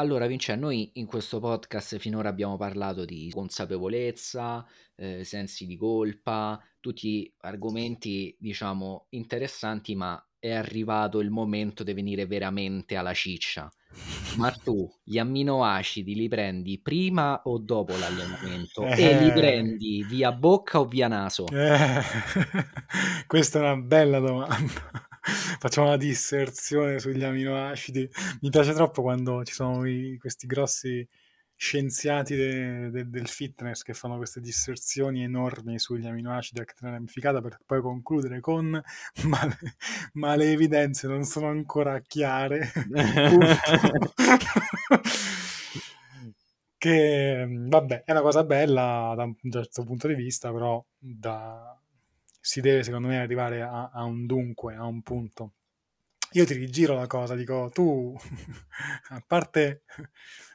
Allora, Vince, noi in questo podcast finora abbiamo parlato di consapevolezza, sensi di colpa, tutti argomenti, diciamo, interessanti, ma è arrivato il momento di venire veramente alla ciccia. Ma tu gli amminoacidi li prendi prima o dopo l'allenamento? E li prendi via bocca o via naso? Questa è una bella domanda. Facciamo una disserzione sugli aminoacidi. Mi piace troppo quando ci sono questi grossi scienziati del fitness che fanno queste disserzioni enormi sugli aminoacidi a catena ramificata per poi concludere con ma le evidenze non sono ancora chiare. Che vabbè, è una cosa bella da un certo punto di vista, però si deve, secondo me, arrivare a un dunque, a un punto. Io ti rigiro la cosa, dico, tu, a parte,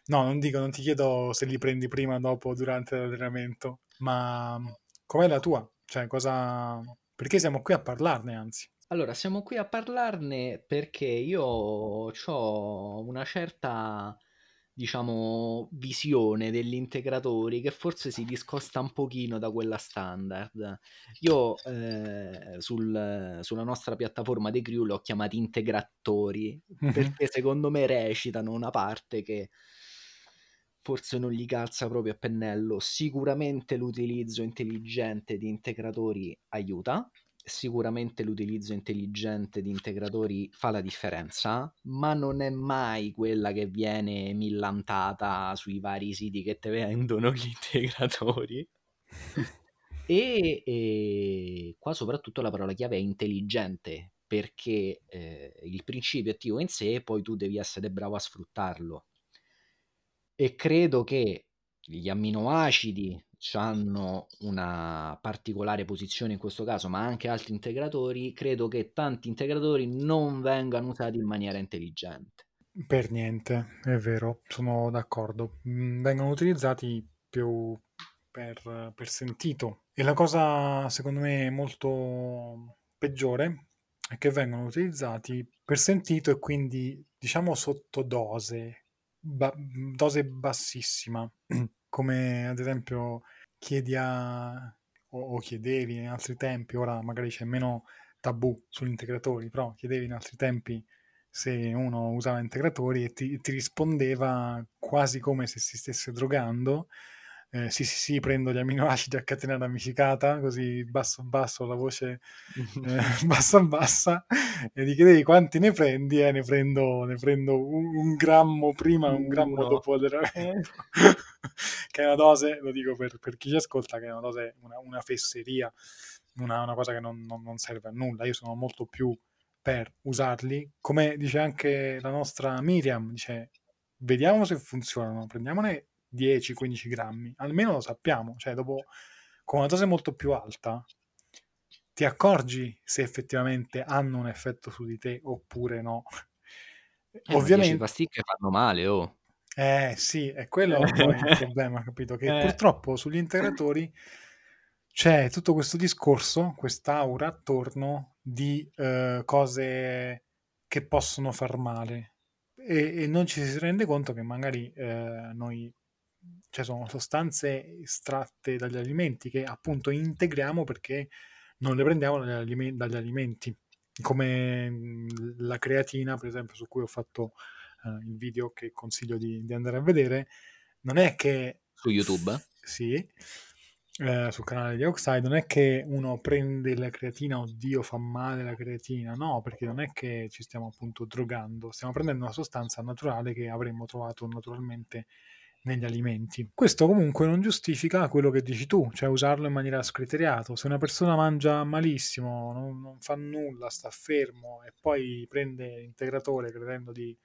no, non ti chiedo se li prendi prima, dopo, durante l'allenamento, ma com'è la tua? Cioè, perché siamo qui a parlarne, anzi? Allora, siamo qui a parlarne perché io ho una certa, diciamo, visione degli integratori che forse si discosta un pochino da quella standard. Io sulla nostra piattaforma dei Crew li ho chiamati integratori, perché secondo me recitano una parte che forse non gli calza proprio a pennello. Sicuramente l'utilizzo intelligente di integratori aiuta, sicuramente l'utilizzo intelligente di integratori fa la differenza, ma non è mai quella che viene millantata sui vari siti che te vendono gli integratori. e qua soprattutto la parola chiave è intelligente, perché il principio attivo in sé, poi tu devi essere bravo a sfruttarlo, e credo che gli amminoacidi hanno una particolare posizione in questo caso, ma anche altri integratori. Credo che tanti integratori non vengano usati in maniera intelligente. Per niente, è vero, sono d'accordo. Vengono utilizzati più per sentito. E la cosa, secondo me, molto peggiore è che vengono utilizzati per sentito e quindi, diciamo, sotto dose bassissima. Come ad esempio chiedi o chiedevi in altri tempi, ora magari c'è meno tabù sugli integratori, però chiedevi in altri tempi se uno usava integratori e ti rispondeva quasi come se si stesse drogando, sì, prendo gli aminoacidi a catena ramificata, così basso basso, la voce bassa bassa, e gli chiedevi quanti ne prendi, e ne prendo un grammo prima, un grammo dopo l'allenamento. Che è una dose, lo dico per chi ci ascolta, che è una dose, una fesseria, una cosa che non serve a nulla. Io sono molto più per usarli, come dice anche la nostra Miriam, dice vediamo se funzionano, prendiamone 10-15 grammi, almeno lo sappiamo, cioè dopo, con una dose molto più alta ti accorgi se effettivamente hanno un effetto su di te oppure no. Ovviamente le pasticche fanno male, oh. Sì, è quello poi il problema, capito? Che purtroppo sugli integratori c'è tutto questo discorso, quest'aura attorno di cose che possono far male, e non ci si rende conto che magari sono sostanze estratte dagli alimenti che appunto integriamo perché non le prendiamo dagli alimenti, come la creatina, per esempio, su cui ho fatto il video che consiglio di andare a vedere. Non è che su YouTube sul canale di Oxide, non è che uno prende la creatina, oddio fa male la creatina, no, perché non è che ci stiamo appunto drogando, stiamo prendendo una sostanza naturale che avremmo trovato naturalmente negli alimenti. Questo comunque non giustifica quello che dici tu, cioè usarlo in maniera scriteriata. Se una persona mangia malissimo, non fa nulla, sta fermo e poi prende l'integratore credendo di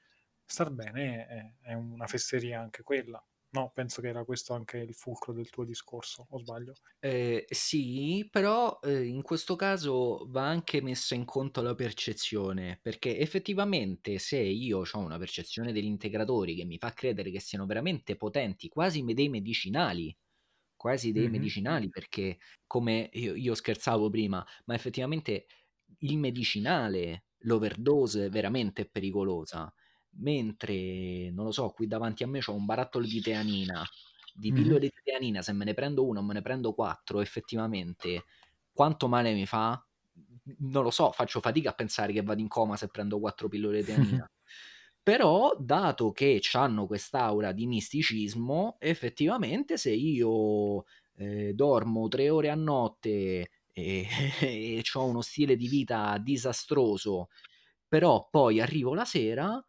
star bene, è una fesseria anche quella, no? Penso che era questo anche il fulcro del tuo discorso, o sbaglio? Sì, però in questo caso va anche messa in conto la percezione, perché effettivamente se io ho una percezione degli integratori che mi fa credere che siano veramente potenti, quasi dei medicinali, perché come io scherzavo prima, ma effettivamente il medicinale, l'overdose è veramente pericolosa. mentre, non lo so, qui davanti a me c'ho un barattolo di teanina, di pillole di teanina, se me ne prendo una o me ne prendo 4, effettivamente quanto male mi fa? Non lo so, faccio fatica a pensare che vado in coma se prendo 4 pillole di teanina. Però, dato che hanno quest'aura di misticismo, effettivamente se io dormo 3 ore a notte e ho uno stile di vita disastroso, però poi arrivo la sera,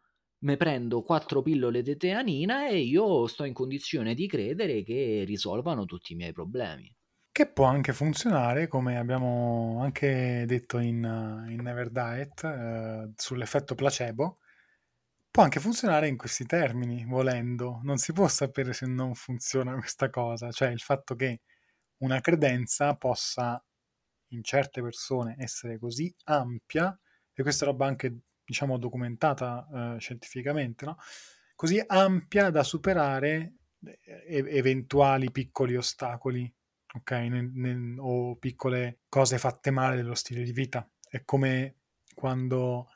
mi prendo 4 pillole di teanina e io sto in condizione di credere che risolvano tutti i miei problemi. Che può anche funzionare, come abbiamo anche detto in Never Diet, sull'effetto placebo. Può anche funzionare in questi termini, volendo. Non si può sapere se non funziona questa cosa. Cioè il fatto che una credenza possa, in certe persone, essere così ampia, e questa roba anche, diciamo, documentata scientificamente, no? Così ampia da superare eventuali piccoli ostacoli, ok? O piccole cose fatte male dello stile di vita. È come quando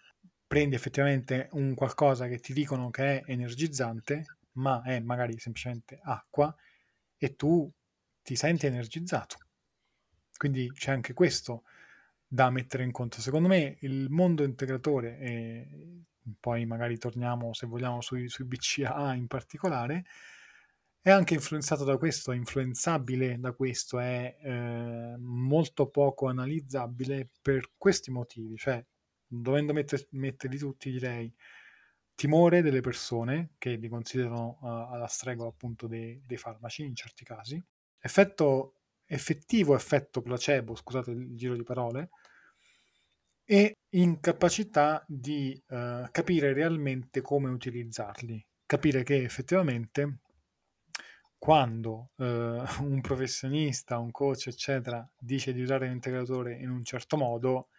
prendi effettivamente un qualcosa che ti dicono che è energizzante, ma è magari semplicemente acqua, e tu ti senti energizzato. Quindi c'è anche questo da mettere in conto. Secondo me il mondo integratore, e poi magari torniamo, se vogliamo, sui BCAA in particolare, è anche influenzato da questo, è influenzabile da questo, è molto poco analizzabile per questi motivi. Cioè, dovendo metterli tutti, direi timore delle persone che li considerano alla stregua appunto dei farmaci in certi casi, effetto placebo, scusate il giro di parole, e incapacità di capire realmente come utilizzarli, capire che effettivamente quando un professionista, un coach eccetera dice di usare l'integratore in un certo modo,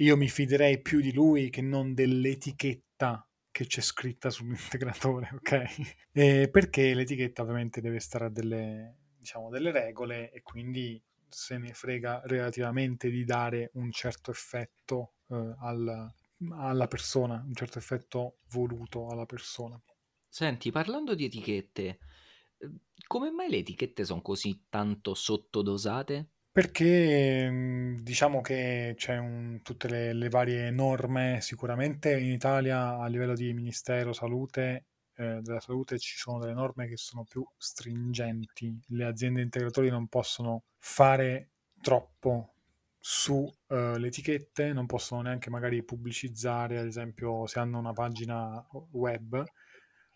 io mi fiderei più di lui che non dell'etichetta che c'è scritta sull'integratore, ok? Perché l'etichetta ovviamente deve stare a delle regole, e quindi se ne frega relativamente di dare un certo effetto alla persona, un certo effetto voluto alla persona. Senti, parlando di etichette, come mai le etichette sono così tanto sottodosate? Perché diciamo che c'è tutte le varie norme. Sicuramente in Italia a livello di Ministero Salute, della Salute, ci sono delle norme che sono più stringenti. Le aziende integratori non possono fare troppo sulle etichette, non possono neanche magari pubblicizzare, ad esempio se hanno una pagina web,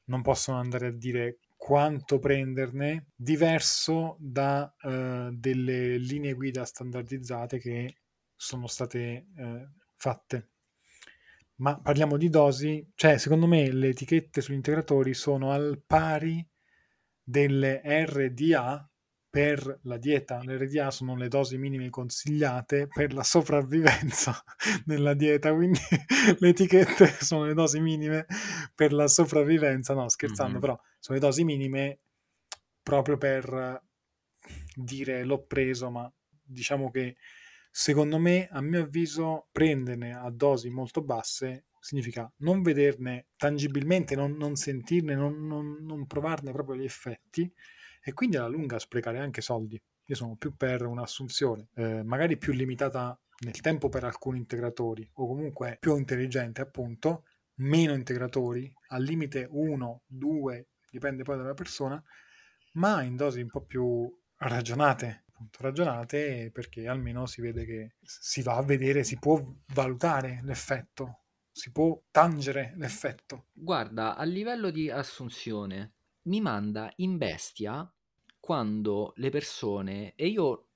non possono andare a dire quanto prenderne, diverso da delle linee guida standardizzate che sono state fatte. Ma parliamo di dosi, cioè secondo me le etichette sugli integratori sono al pari delle RDA per la dieta. Le RDA sono le dosi minime consigliate per la sopravvivenza nella dieta, quindi le etichette sono le dosi minime per la sopravvivenza, no, scherzando, però sono le dosi minime proprio per dire l'ho preso, ma diciamo che secondo me, a mio avviso, prenderne a dosi molto basse significa non vederne tangibilmente, non sentirne, non provarne proprio gli effetti, e quindi alla lunga sprecare anche soldi. Io sono più per un'assunzione magari più limitata nel tempo per alcuni integratori, o comunque più intelligente, appunto, meno integratori, al limite 1, 2, dipende poi dalla persona, ma in dosi un po' più ragionate, perché almeno si vede che si va a vedere, si può valutare l'effetto, si può tangere l'effetto. Guarda, a livello di assunzione mi manda in bestia quando le persone, e io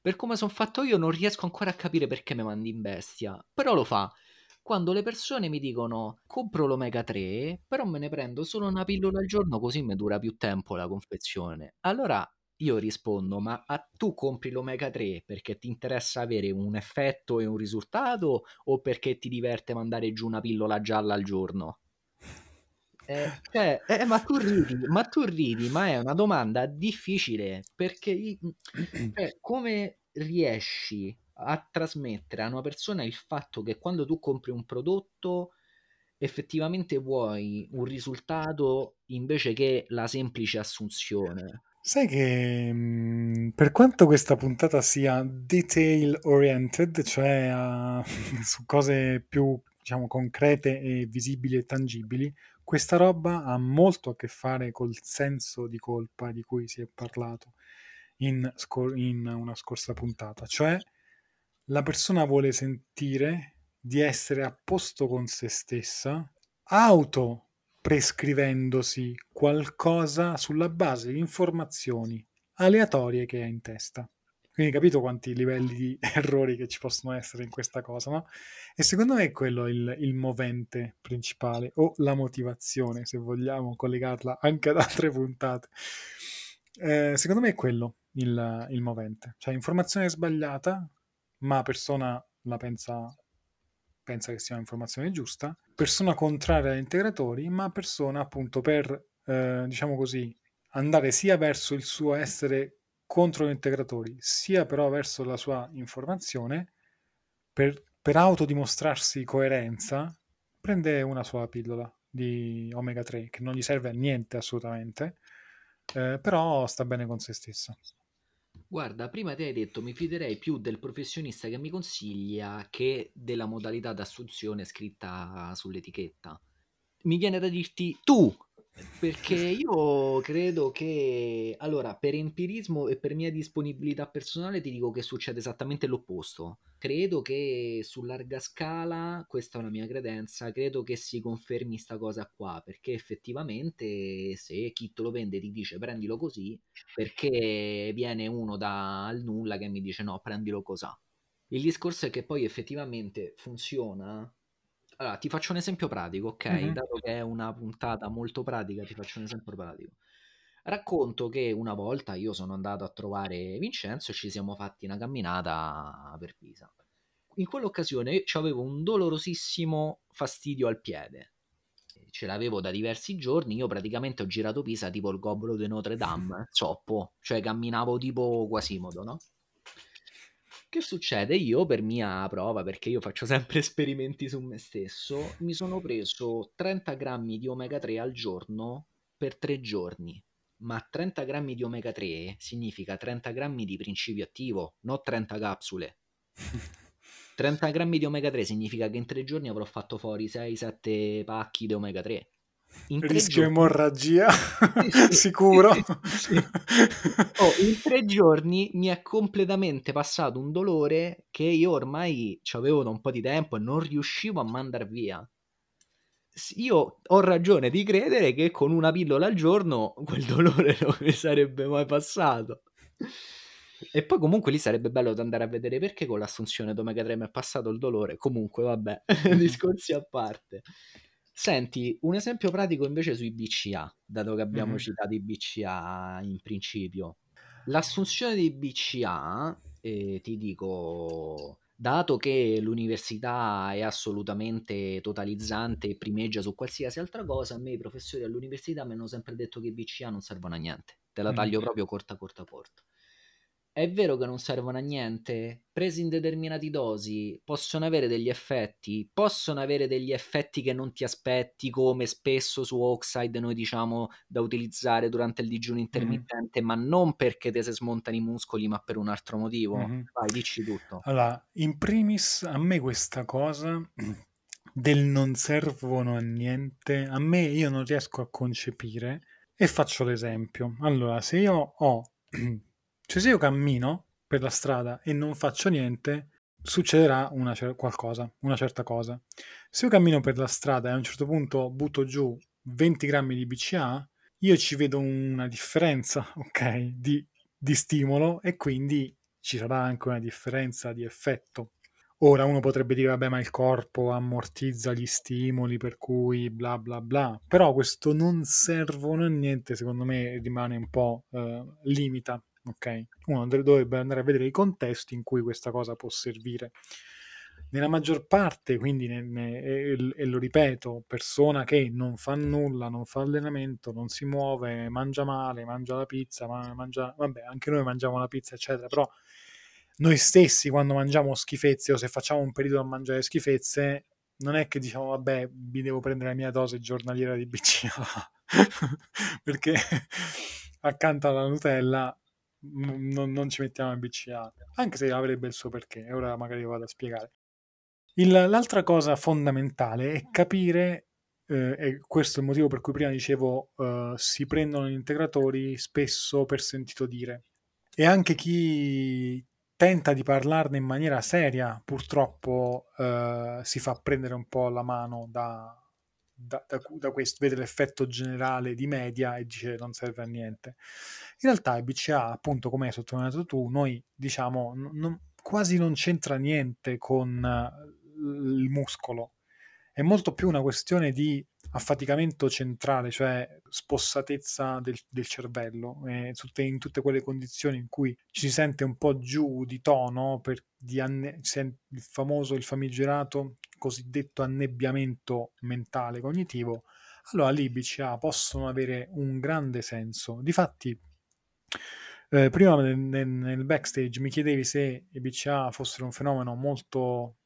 per come sono fatto io non riesco ancora a capire perché mi mandi in bestia, però lo fa, quando le persone mi dicono compro l'omega 3 però me ne prendo solo una pillola al giorno così mi dura più tempo la confezione. Allora io rispondo, ma tu compri l'omega 3 perché ti interessa avere un effetto e un risultato, o perché ti diverte mandare giù una pillola gialla al giorno? Ma tu ridi, ma è una domanda difficile, perché come riesci a trasmettere a una persona il fatto che quando tu compri un prodotto effettivamente vuoi un risultato invece che la semplice assunzione. Sai che per quanto questa puntata sia detail oriented, cioè su cose più, diciamo, concrete e visibili e tangibili, questa roba ha molto a che fare col senso di colpa di cui si è parlato in una scorsa puntata, cioè la persona vuole sentire di essere a posto con se stessa, auto prescrivendosi qualcosa sulla base di informazioni aleatorie che ha in testa. Quindi capito quanti livelli di errori che ci possono essere in questa cosa, no? E secondo me è quello il movente principale, o la motivazione, se vogliamo collegarla anche ad altre puntate. Secondo me è quello il movente. Cioè informazione sbagliata, ma la persona la pensa che sia un'informazione giusta, persona contraria agli integratori, ma persona appunto per, diciamo così, andare sia verso il suo essere contro gli integratori, sia però verso la sua informazione, per autodimostrarsi coerenza, prende una sola pillola di Omega 3, che non gli serve a niente assolutamente, però sta bene con se stessa. Guarda, prima te hai detto mi fiderei più del professionista che mi consiglia che della modalità d'assunzione scritta sull'etichetta. Mi viene da dirti tu, perché io credo che, allora, per empirismo e per mia disponibilità personale ti dico che succede esattamente l'opposto. Credo che su larga scala, questa è una mia credenza, credo che si confermi sta cosa qua, perché effettivamente se chi te lo vende ti dice prendilo così, perché viene uno dal nulla che mi dice no, prendilo così. Il discorso è che poi effettivamente funziona. Allora, ti faccio un esempio pratico, ok? Mm-hmm. Dato che è una puntata molto pratica, ti faccio un esempio pratico. Racconto che una volta io sono andato a trovare Vincenzo e ci siamo fatti una camminata per Pisa. In quell'occasione avevo un dolorosissimo fastidio al piede. Ce l'avevo da diversi giorni, io praticamente ho girato Pisa tipo il gobbo di Notre Dame, zoppo, cioè camminavo tipo Quasimodo, no? Che succede? Io per mia prova, perché io faccio sempre esperimenti su me stesso, mi sono preso 30 grammi di omega 3 al giorno per 3 giorni, ma 30 grammi di omega 3 significa 30 grammi di principio attivo, non 30 capsule. 30 grammi di omega 3 significa che in 3 giorni avrò fatto fuori 6-7 pacchi di omega 3. Rischio emorragia sicuro. In 3 giorni mi è completamente passato un dolore che io ormai c'avevo da un po' di tempo e non riuscivo a mandar via. Io ho ragione di credere che con una pillola al giorno quel dolore non mi sarebbe mai passato. E poi comunque lì sarebbe bello andare a vedere perché con l'assunzione d'omega 3 mi è passato il dolore. Comunque vabbè, discorsi a parte. Senti, un esempio pratico invece sui BCA, dato che abbiamo citato i BCA in principio. L'assunzione dei BCA, ti dico, dato che l'università è assolutamente totalizzante e primeggia su qualsiasi altra cosa, a me i professori all'università mi hanno sempre detto che i BCA non servono a niente. Te la taglio proprio corta. È vero che non servono a niente, presi in determinate dosi possono avere degli effetti che non ti aspetti, come spesso su Oxide noi diciamo da utilizzare durante il digiuno intermittente, ma non perché te si smontano i muscoli, ma per un altro motivo. Vai, dici tutto. Allora, in primis, a me questa cosa del non servono a niente, a me, io non riesco a concepire, e faccio l'esempio. Allora, se io ho... Cioè se io cammino per la strada e non faccio niente, succederà una certa cosa. Se io cammino per la strada e a un certo punto butto giù 20 grammi di BCA, io ci vedo una differenza, ok, di stimolo, e quindi ci sarà anche una differenza di effetto. Ora uno potrebbe dire, vabbè, ma il corpo ammortizza gli stimoli, per cui bla bla bla, però questo non servono a niente, secondo me rimane un po' limita. Ok, uno dovrebbe andare a vedere i contesti in cui questa cosa può servire. Nella maggior parte, quindi, e lo ripeto, persona che non fa nulla, non fa allenamento, non si muove, mangia male, mangia la pizza, vabbè, anche noi mangiamo la pizza, eccetera, però noi stessi quando mangiamo schifezze o se facciamo un periodo a mangiare schifezze non è che diciamo vabbè mi devo prendere la mia dose giornaliera di BCAA perché accanto alla Nutella non ci mettiamo il BCAA, anche se avrebbe il suo perché, e ora magari vado a spiegare. L'altra cosa fondamentale è capire, e questo è il motivo per cui prima dicevo si prendono gli integratori spesso per sentito dire, e anche chi tenta di parlarne in maniera seria purtroppo si fa prendere un po' la mano da questo, vede l'effetto generale di media e dice non serve a niente. In realtà il BCAA, appunto, come hai sottolineato tu, noi diciamo quasi non c'entra niente con il muscolo, è molto più una questione di affaticamento centrale, cioè spossatezza del cervello, in tutte quelle condizioni in cui ci si sente un po' giù di tono, il famigerato cosiddetto annebbiamento mentale cognitivo. Allora lì BCAA possono avere un grande senso. Difatti prima nel backstage mi chiedevi se i BCAA fossero un fenomeno molto,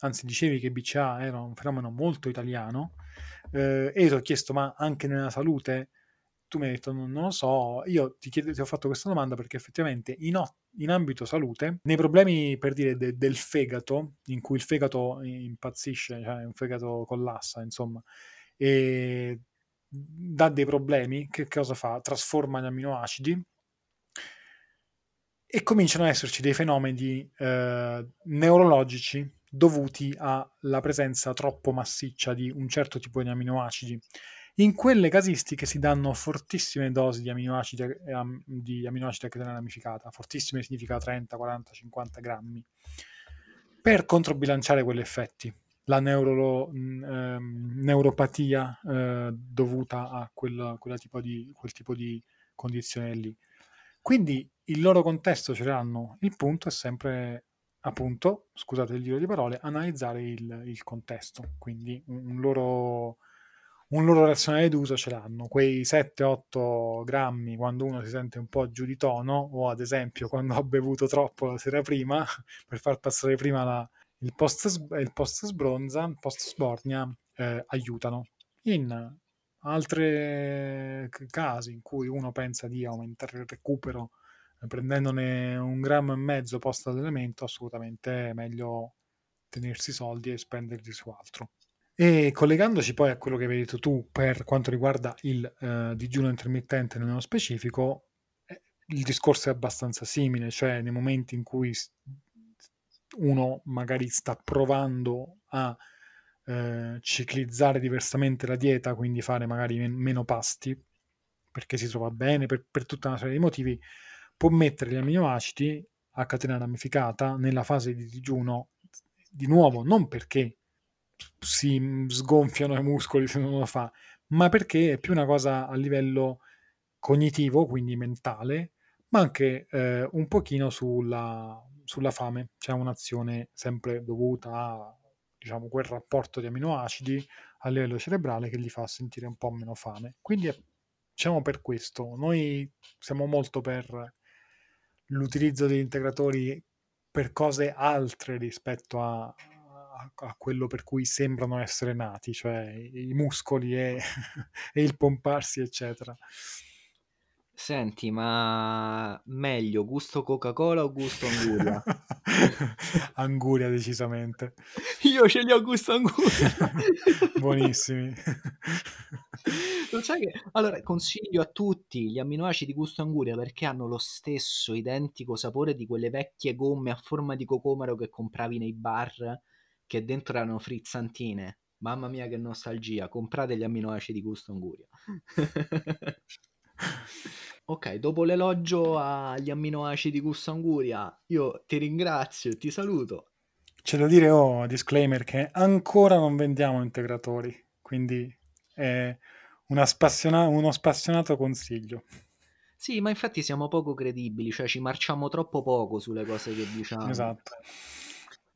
anzi dicevi che BCAA era un fenomeno molto italiano, e io ti ho chiesto ma anche nella salute? Tu mi hai detto non lo so. Io ti ho fatto questa domanda perché effettivamente in ambito salute, nei problemi per dire del fegato, in cui il fegato impazzisce, cioè un fegato collassa insomma, e dà dei problemi, che cosa fa? Trasforma gli aminoacidi e cominciano ad esserci dei fenomeni neurologici dovuti alla presenza troppo massiccia di un certo tipo di aminoacidi. In quelle casistiche si danno fortissime dosi di aminoacidi a catena ramificata, fortissime significa 30, 40, 50 grammi, per controbilanciare quegli effetti, la neuropatia dovuta a quel tipo di condizione lì. Quindi il loro contesto ce l'hanno, il punto è sempre, appunto, scusate il giro di parole, analizzare il contesto, quindi un loro razionale d'uso ce l'hanno, quei 7-8 grammi quando uno si sente un po' giù di tono, o ad esempio quando ha bevuto troppo la sera prima per far passare prima il post sbronza, il post sbornia, aiutano. In altri casi in cui uno pensa di aumentare il recupero prendendone 1,5 grammi post allenamento, assolutamente è meglio tenersi i soldi e spenderli su altro. E collegandoci poi a quello che avevi detto tu per quanto riguarda il digiuno intermittente nello specifico, il discorso è abbastanza simile, cioè nei momenti in cui uno magari sta provando a ciclizzare diversamente la dieta, quindi fare magari meno pasti perché si trova bene per tutta una serie di motivi, può mettere gli aminoacidi a catena ramificata nella fase di digiuno, di nuovo non perché si sgonfiano i muscoli se non lo fa, ma perché è più una cosa a livello cognitivo, quindi mentale, ma anche un pochino sulla fame. C'è un'azione sempre dovuta a, diciamo, quel rapporto di aminoacidi a livello cerebrale che gli fa sentire un po' meno fame. Quindi diciamo per questo noi siamo molto per l'utilizzo degli integratori per cose altre rispetto a quello per cui sembrano essere nati, cioè i muscoli e il pomparsi eccetera. Senti, ma meglio gusto Coca-Cola o gusto anguria? Anguria decisamente. Io ce li ho gusto anguria. Buonissimi. Lo sai che... Allora, consiglio a tutti gli aminoacidi gusto anguria perché hanno lo stesso identico sapore di quelle vecchie gomme a forma di cocomero che compravi nei bar, che dentro erano frizzantine. Mamma mia che nostalgia, comprate gli aminoacidi gusto anguria. Ok, dopo l'elogio agli aminoacidi gusto anguria io ti ringrazio e ti saluto. C'è da dire, disclaimer, che ancora non vendiamo integratori, quindi è uno spassionato consiglio. Sì, ma infatti siamo poco credibili, cioè ci marciamo troppo poco sulle cose che diciamo. Esatto.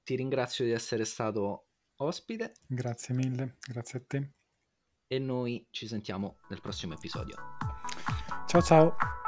Ti ringrazio di essere stato ospite. Grazie mille, grazie a te. E noi ci sentiamo nel prossimo episodio. Ciao ciao.